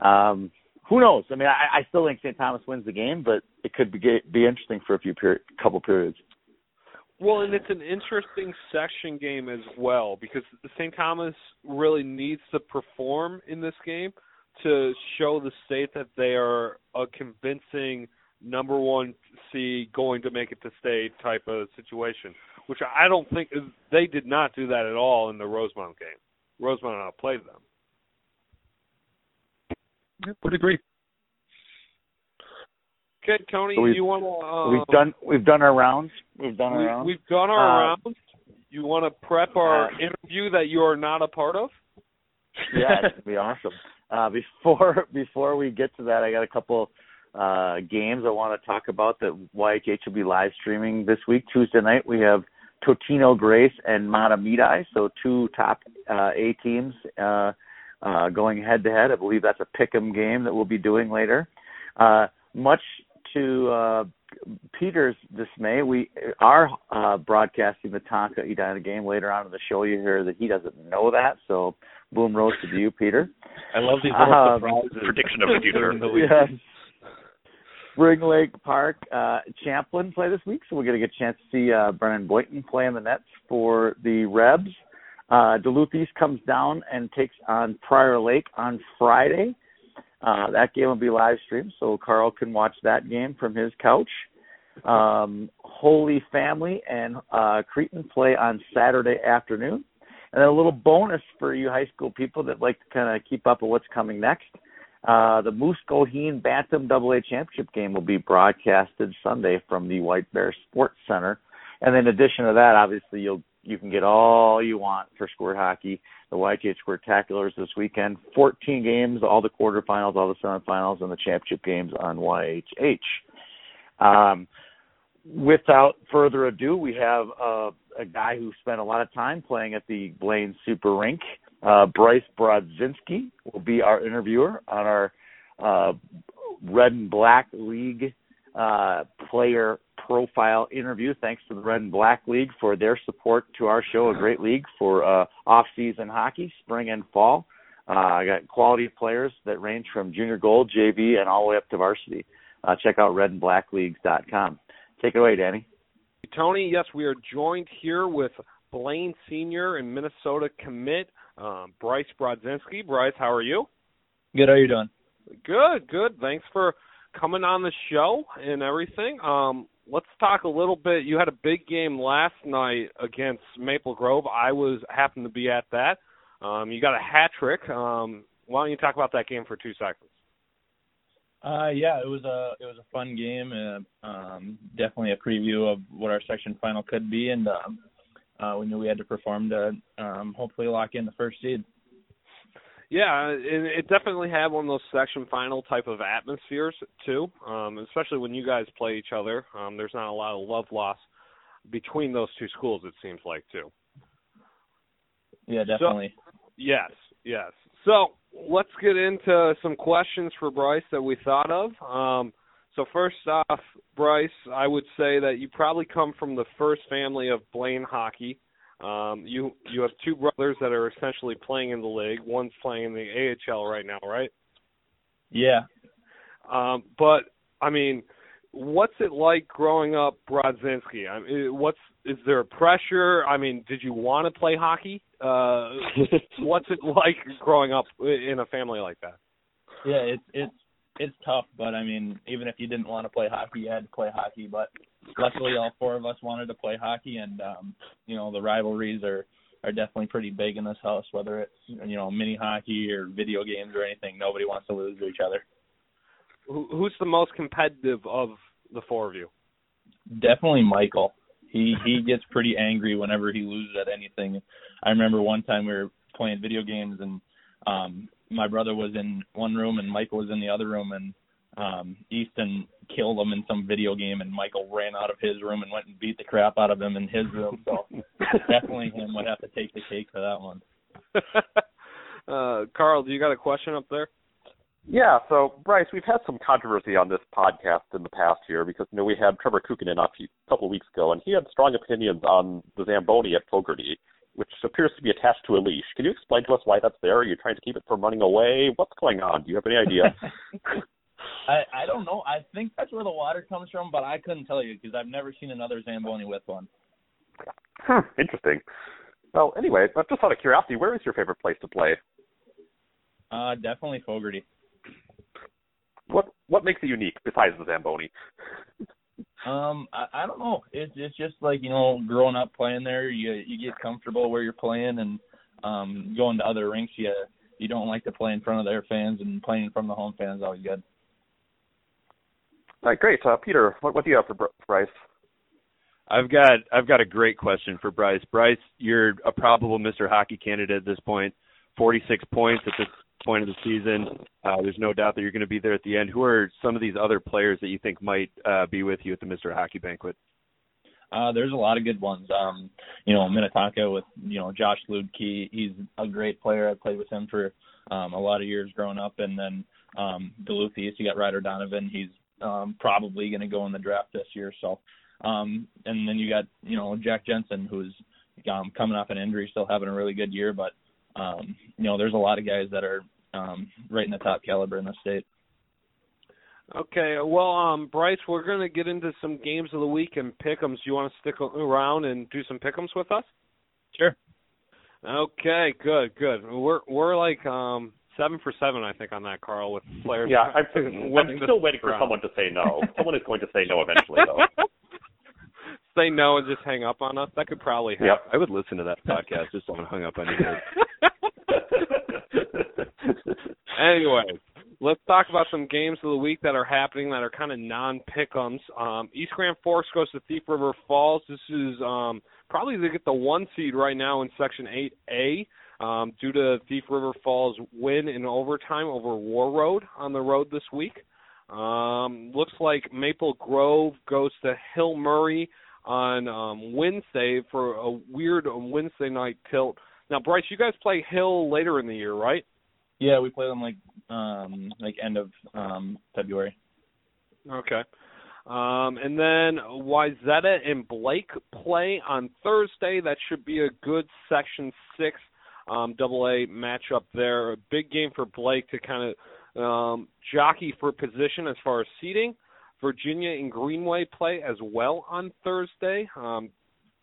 Um, who knows? I mean, I, I still think Saint Thomas wins the game, but it could be be interesting for a few period, couple periods. Well, and it's an interesting section game as well, because Saint Thomas really needs to perform in this game to show the state that they are a convincing number one seed going to make it to state type of situation, which I don't think – they did not do that at all in the Rosemount game. Rosemount outplayed them. I would agree. Okay, Tony, so you want to? Uh, we've done. We've done our rounds. We've done our we, rounds. We've done our um, rounds. You want to prep our uh, interview that you are not a part of? Yeah, it'd be awesome. Uh, before before we get to that, I got a couple uh, games I want to talk about that Y H H will be live streaming this week. Tuesday night we have Totino Grace and Mahtomedi, so two top uh, A teams uh, uh, going head to head. I believe that's a pick'em game that we'll be doing later. Uh, much to uh, Peter's dismay, we are uh, broadcasting the Tonka Edina game later on in the show. You hear that he doesn't know that, so boom roast to you, Peter. I love these little um, surprises. Prediction of the future. Yes. Spring Lake Park, uh, Champlin play this week, so we're going to get a chance to see uh, Brennan Boynton play in the nets for the Rebs. Uh, Duluth East comes down and takes on Prior Lake on Friday. Uh, that game will be live streamed, so Carl can watch that game from his couch. Um, Holy Family and uh, Cretin play on Saturday afternoon. And then a little bonus for you high school people that like to kind of keep up with what's coming next. Uh, the Moose-Goheen Bantam double A Championship game will be broadcasted Sunday from the White Bear Sports Center. And then in addition to that, obviously, you'll you can get all you want for squirt hockey. The Y H H Squirtaculars this weekend, fourteen games, all the quarterfinals, all the semifinals, and the championship games on Y H H. Um, without further ado, we have uh, a guy who spent a lot of time playing at the Blaine Super Rink. Uh, Bryce Brodzinski will be our interviewer on our uh, Red and Black League uh, player profile interview. Thanks to the Red and Black League for their support to our show, a great league for uh, off-season hockey, spring and fall. Uh, I got quality players that range from junior gold, J V, and all the way up to varsity. Uh, check out red and black leagues dot com. Take it away, Danny. Tony, yes, we are joined here with Blaine Senior and Minnesota commit, um, Bryce Brodzinski. Bryce, how are you? Good, how are you doing? Good, good. Thanks for coming on the show and everything. Um, Let's talk a little bit. You had a big game last night against Maple Grove. I was happened to be at that. Um, you got a hat trick. Um, why don't you talk about that game for two seconds? Uh, yeah, it was a it was a fun game. And, um, definitely a preview of what our section final could be, and um, uh, we knew we had to perform to um, hopefully lock in the first seed. Yeah, it definitely had one of those section final type of atmospheres, too, um, especially when you guys play each other. Um, there's not a lot of love-loss between those two schools, it seems like, too. Yeah, definitely. So, yes, yes. So let's get into some questions for Bryce that we thought of. Um, so first off, Bryce, I would say that you probably come from the first family of Blaine hockey. Um, you you have two brothers that are essentially playing in the league. One's playing in the A H L right now, right? Yeah. Um, but I mean, what's it like growing up Brodzinski? I mean, what's is there pressure? I mean, did you want to play hockey? Uh, what's it like growing up in a family like that? Yeah, it's it's it's tough, but I mean, even if you didn't want to play hockey, you had to play hockey, but. Luckily, all four of us wanted to play hockey, and, um, you know, the rivalries are, are definitely pretty big in this house, whether it's, you know, mini hockey or video games or anything. Nobody wants to lose to each other. Who's the most competitive of the four of you? Definitely Michael. He he gets pretty angry whenever he loses at anything. I remember one time we were playing video games, and um, my brother was in one room and Michael was in the other room, and Um, Easton killed him in some video game, and Michael ran out of his room and went and beat the crap out of him in his room. So definitely him would have to take the cake for that one. uh, Carl, do you got a question up there? Yeah, so, Bryce, we've had some controversy on this podcast in the past year because, you know, we had Trevor Kukinen up a couple of weeks ago, and he had strong opinions on the Zamboni at Fogarty, which appears to be attached to a leash. Can you explain to us why that's there? Are you trying to keep it from running away? What's going on? Do you have any idea? I, I don't know. I think that's where the water comes from, but I couldn't tell you because I've never seen another Zamboni with one. Huh, interesting. Well, anyway, but just out of curiosity, where is your favorite place to play? Uh, definitely Fogarty. What what makes it unique besides the Zamboni? um, I, I don't know. It's it's just like, you know, growing up playing there, you you get comfortable where you're playing, and um, going to other rinks, you you don't like to play in front of their fans, and playing in front of the home fans is always good. All right, great. Uh, Peter, what, what do you have for Bryce? I've got I've got a great question for Bryce. Bryce, you're a probable Mister Hockey candidate at this point. forty-six points at this point of the season. Uh, there's no doubt that you're going to be there at the end. Who are some of these other players that you think might uh, be with you at the Mister Hockey Banquet? Uh, there's a lot of good ones. Um, you know, Minnetonka with, you know, Josh Ludke. He's a great player. I played with him for um, a lot of years growing up. And then um, Duluth East, you got Ryder Donovan. He's um, probably going to go in the draft this year. So, um, and then you got, you know, Jack Jensen, who's um, coming off an injury, still having a really good year. But, um, you know, there's a lot of guys that are Um, right in the top caliber in the state. Okay, well, um, Bryce, we're going to get into some games of the week and pick-ems. You want to stick around and do some pick-ems with us? Sure. Okay, good, good. We're we're like um, seven for seven, I think, on that, Carl. With players. Yeah, I'm, I'm still waiting for round. Someone to say no. Someone is going to say no eventually, though. Say no and just hang up on us. That could probably happen. Yep. I would listen to that podcast just someone hung up on you. Anyway, let's talk about some games of the week that are happening that are kind of non-pick-ems. Um, East Grand Forks goes to Thief River Falls. This is um, probably they get the one seed right now in Section eight A um, due to Thief River Falls' win in overtime over War Road on the road this week. Um, looks like Maple Grove goes to Hill-Murray on um, Wednesday for a weird Wednesday night tilt. Now, Bryce, you guys play Hill later in the year, right? Yeah, we play them like um, like end of um, February. Okay. Um, and then Wayzata and Blake play on Thursday. That should be a good Section six um, double A matchup there. A big game for Blake to kind of um, jockey for position as far as seeding. Virginia and Greenway play as well on Thursday. Um,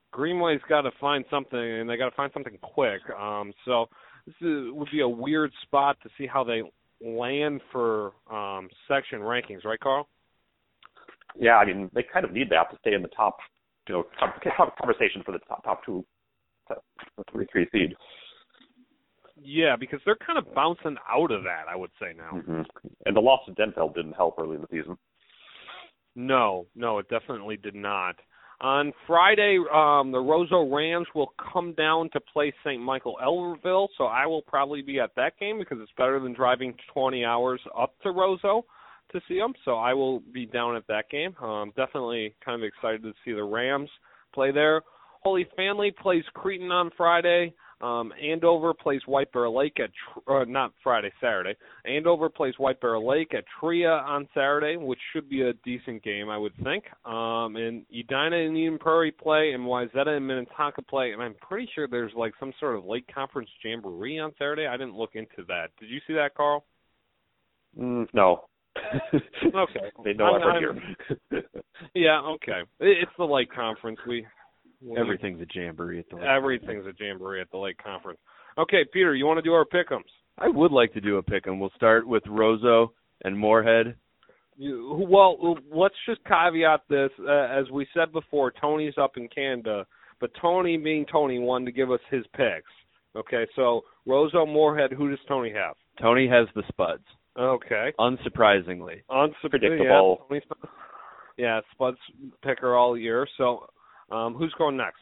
Greenway's got to find something, and they got to find something quick. Um, so... This is, would be a weird spot to see how they land for um, section rankings, right, Carl? Yeah, I mean, they kind of need that to stay in the top, you know, top, top conversation for the top, top two, top three, three seed. Yeah, because they're kind of bouncing out of that, I would say now. Mm-hmm. And the loss to Denfeld didn't help early in the season. No, no, it definitely did not. On Friday, um, the Roseau Rams will come down to play Saint Michael Elverville, so I will probably be at that game because it's better than driving twenty hours up to Roseau to see them, so I will be down at that game. Um, definitely kind of excited to see the Rams play there. Holy Family plays Cretin on Friday. Um, Andover plays White Bear Lake at uh, not Friday, Saturday. Andover plays White Bear Lake at Tria on Saturday, which should be a decent game, I would think. Um, and Edina and Eden Prairie play, and Wayzata and Minnetonka play, and I'm pretty sure there's like some sort of late conference jamboree on Saturday. I didn't look into that. Did you see that, Carl? Mm, no. Okay. They know I'm, I'm here. Yeah. Okay. It's the late conference. We. Everything's a jamboree at the lake. Everything's a jamboree at the lake conference. Okay, Peter, you want to do our pick-ems? I would like to do a pick-em. We'll start with Roseau and Moorhead. You, well, let's just caveat this. Uh, as we said before, Tony's up in Canada, but Tony, being Tony, wanted to give us his picks. Okay, so Roseau, Moorhead, who does Tony have? Tony has the Spuds. Okay. Unsurprisingly. Unpredictable. Yeah, yeah, Spuds picker all year, so... Um, who's going next?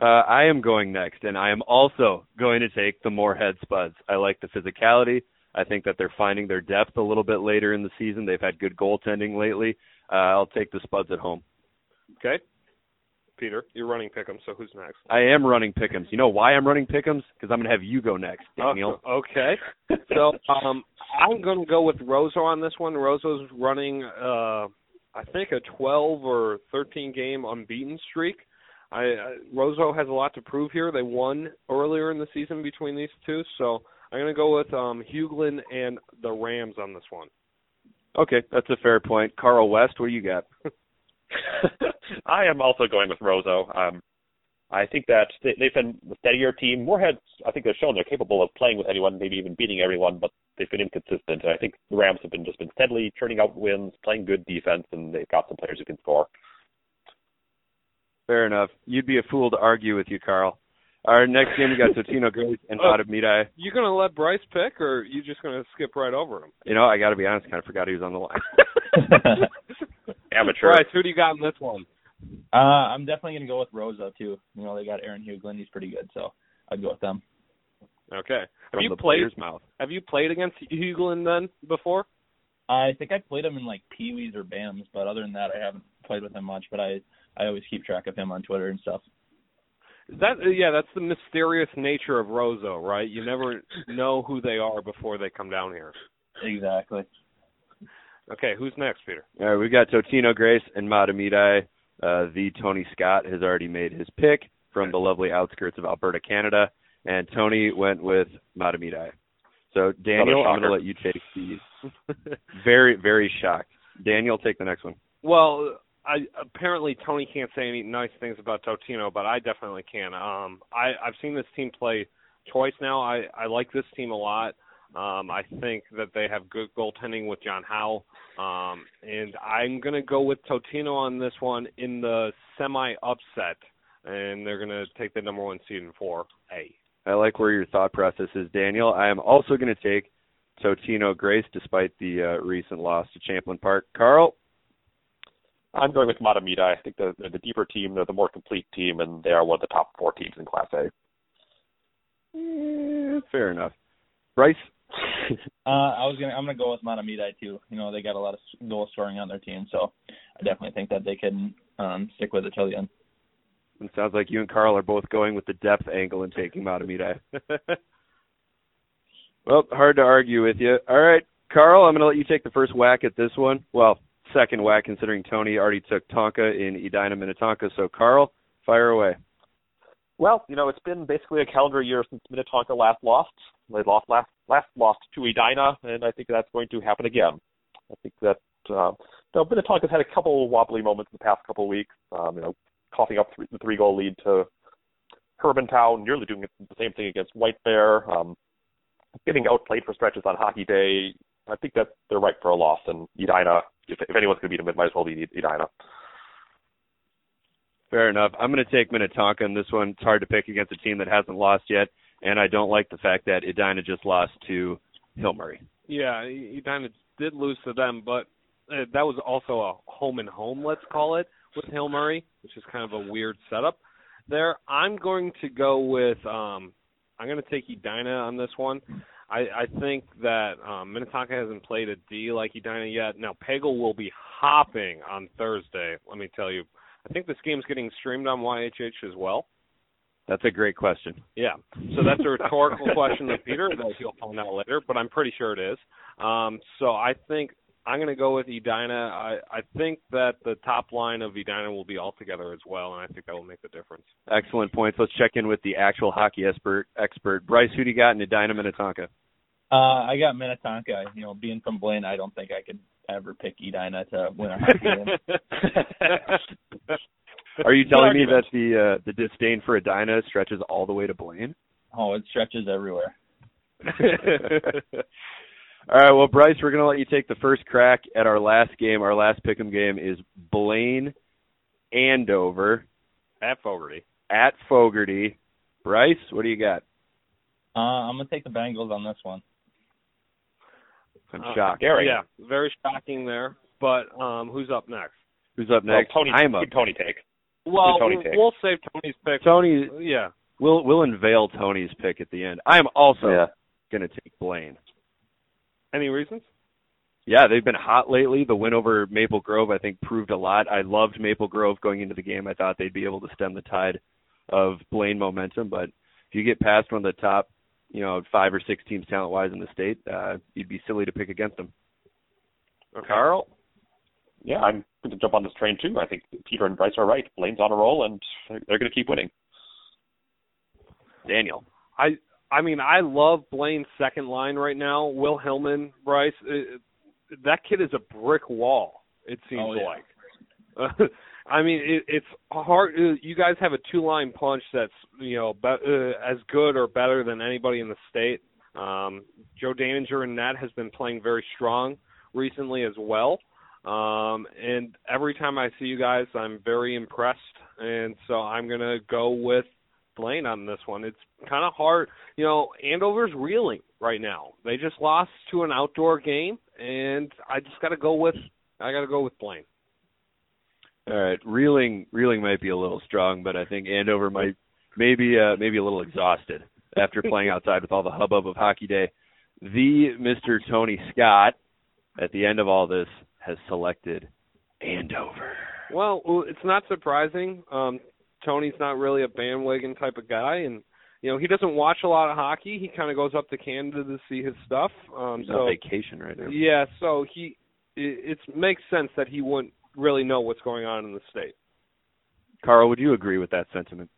Uh, I am going next, and I am also going to take the Moorhead Spuds. I like the physicality. I think that they're finding their depth a little bit later in the season. They've had good goaltending lately. Uh, I'll take the Spuds at home. Okay. Peter. You're running Pick'ems, so who's next? I am running Pick'ems. You know why I'm running Pick'ems? Because I'm going to have you go next, Daniel. Uh, okay. so um, I'm going to go with Roseau on this one. Roseau's running, uh, I think, a twelve or thirteen game unbeaten streak. I, uh, Roseau has a lot to prove here. They won earlier in the season between these two, so I'm going to go with um, Hughlin and the Rams on this one. Okay, that's a fair point. Carl West, what do you got? I am also going with Roseau. Um, I think that they, they've been a steadier team. Moorhead, I think they've shown they're capable of playing with anyone, maybe even beating everyone, but they've been inconsistent. And I think the Rams have been just been steadily churning out wins, playing good defense, and they've got some players who can score. Fair enough. You'd be a fool to argue with you, Carl. Our next game, we got Totino Grace and Mahtomedi. You going to let Bryce pick, or are you just going to skip right over him? You know, I got to be honest, kind of forgot he was on the line. Amateur. Bryce, who do you got in this one? Uh, I'm definitely going to go with Roseau, too. You know, they got Aaron Hughlin. He's pretty good, so I'd go with them. Okay. Have you, the played, have you played against Hughlin then before? I think I played him in, like, Pee Wees or B A Ms, but other than that, I haven't played with him much, but I, I always keep track of him on Twitter and stuff. That yeah, that's the mysterious nature of Roseau, right? You never know who they are before they come down here. Exactly. Okay, who's next, Peter? All right, we've got Totino Grace and Mahtomedi. Uh, the Tony Scott has already made his pick from the lovely outskirts of Alberta, Canada, and Tony went with Mahtomedi. So, Daniel, I'm going to let you take these. Very, very shocked. Daniel, take the next one. Well, I, apparently Tony can't say any nice things about Totino, but I definitely can. Um, I, I've seen this team play twice now. I, I like this team a lot. Um, I think that they have good goaltending with John Howe. Um, and I'm going to go with Totino on this one in the semi-upset, and they're going to take the number one seed in four A. I like where your thought process is, Daniel. I am also going to take Totino Grace, despite the uh, recent loss to Champlain Park. Carl? I'm going with Mahtomedi. I think they're, they're the deeper team, they're the more complete team, and they are one of the top four teams in Class A. Yeah, fair enough. Bryce? uh, I was gonna. I'm going to go with Mahtomedi, too. You know, they got a lot of goal scoring on their team, so I definitely think that they can um, stick with it till the end. It sounds like you and Carl are both going with the depth angle and taking Mahtomedi. Well, hard to argue with you. All right, Carl, I'm going to let you take the first whack at this one. Well, second whack, considering Tony already took Tonka in Edina, Minnetonka. So, Carl, fire away. Well, you know, it's been basically a calendar year since Minnetonka last lost. They lost last, last lost to Edina, and I think that's going to happen again. I think that uh, you know, Minnetonka's had a couple wobbly moments in the past couple of weeks, um, you know, coughing up three, the three-goal lead to Hermantown, nearly doing the same thing against White Bear, um, getting outplayed for stretches on hockey day. I think that they're right for a loss, and Edina, if, if anyone's going to beat them, it might as well be Edina. Fair enough. I'm going to take Minnetonka in this one. It's hard to pick against a team that hasn't lost yet, and I don't like the fact that Edina just lost to Hill-Murray. Yeah, Edina did lose to them, but that was also a home-and-home, let's call it, with Hill-Murray, which is kind of a weird setup there. I'm going to go with um, – I'm going to take Edina on this one. I, I think that um, Minnetonka hasn't played a D like Edina yet. Now, Pagel will be hopping on Thursday, let me tell you. I think this game's getting streamed on Y H H as well. That's a great question. Yeah. So that's a rhetorical question to Peter that he'll find out later, but I'm pretty sure it is. Um, so I think I'm going to go with Edina. I, I think that the top line of Edina will be all together as well, and I think that will make the difference. Excellent points. Let's check in with the actual hockey expert. expert. Bryce, who do you got in Edina, Minnetonka? Uh, I got Minnetonka. You know, being from Blaine, I don't think I could ever pick Edina to win a hockey game. Are you telling me that the uh, the disdain for Edina stretches all the way to Blaine? Oh, it stretches everywhere. All right, well, Bryce, we're going to let you take the first crack at our last game. Our last pick'em game is Blaine Andover. At Fogarty. At Fogarty. Bryce, what do you got? Uh, I'm going to take the Bengals on this one. I'm shocked. Uh, yeah, very shocking there. But um, who's up next? Who's up next? Well, Tony, I'm up. Tony take. Well, Tony we'll, take. we'll save Tony's pick. Tony, yeah. We'll we'll unveil Tony's pick at the end. I'm also yeah. going to take Blaine. Any reasons? yeah, they've been hot lately. The win over Maple Grove, I think, proved a lot. I loved Maple Grove going into the game. I thought they'd be able to stem the tide of Blaine momentum, but if you get past one of the top, you know, five or six teams talent-wise in the state, uh, you'd be silly to pick against them. Okay. Carl? Yeah, I'm going to jump on this train, too. I think Peter and Bryce are right. Blaine's on a roll, and they're going to keep winning. Daniel? I I mean, I love Blaine's second line right now. Will Hillman, Bryce, it, that kid is a brick wall, it seems oh, yeah. like. Uh, I mean, it, it's hard. You guys have a two-line punch that's, you know, be, uh, as good or better than anybody in the state. Um, Joe Daninger and Nat has been playing very strong recently as well. Um, and every time I see you guys, I'm very impressed. And so I'm going to go with Blaine on this one. It's kind of hard. You know, Andover's reeling right now. They just lost to an outdoor game, and I just got to go with I got to go with Blaine. All right, reeling, reeling might be a little strong, but I think Andover might maybe uh, maybe a little exhausted after playing outside with all the hubbub of hockey day. The Mister Tony Scott, at the end of all this, has selected Andover. Well, it's not surprising. Um, Tony's not really a bandwagon type of guy, and you know he doesn't watch a lot of hockey. He kind of goes up to Canada to see his stuff. Um, He's so, on vacation right now. Yeah, so he it, it makes sense that he wouldn't really know what's going on in the state. Carl, would you agree with that sentiment?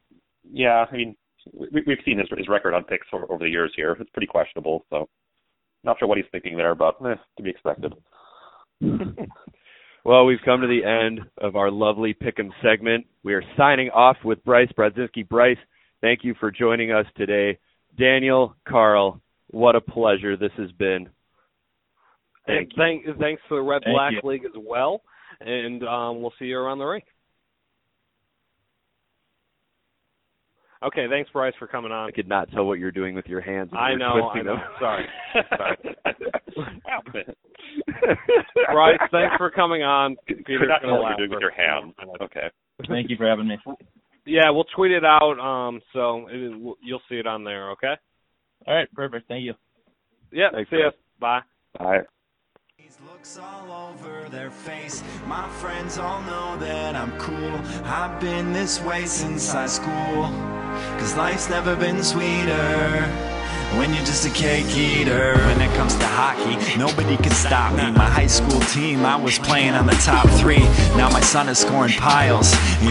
Yeah, I mean, we, we've seen his, his record on picks over, over the years here. It's pretty questionable, so not sure what he's thinking there, but eh, to be expected. Well, we've come to the end of our lovely Pick'em segment. We are signing off with Bryce Brodzinski. Bryce, thank you for joining us today. Daniel, Carl, what a pleasure this has been. Thank thank, thanks to the Red thank Black you. League as well. And um, we'll see you around the rink. Okay, thanks, Bryce, for coming on. I could not tell what you're doing with your hands. I know, I know. Sorry. Sorry. Bryce, thanks for coming on. Peter's not gonna laugh what you're doing with your hands. Okay. Thank you for having me. Yeah, we'll tweet it out, um, so it, you'll see it on there, okay? All right, perfect. Thank you. Yeah, thanks, see you. Bye. Bye. Looks all over their face. My friends all know that I'm cool. I've been this way since high school, 'cause life's never been sweeter when you're just a cake eater. When it comes to hockey, nobody can stop me. My high school team, I was playing on the top three. Now my son is scoring piles. You know,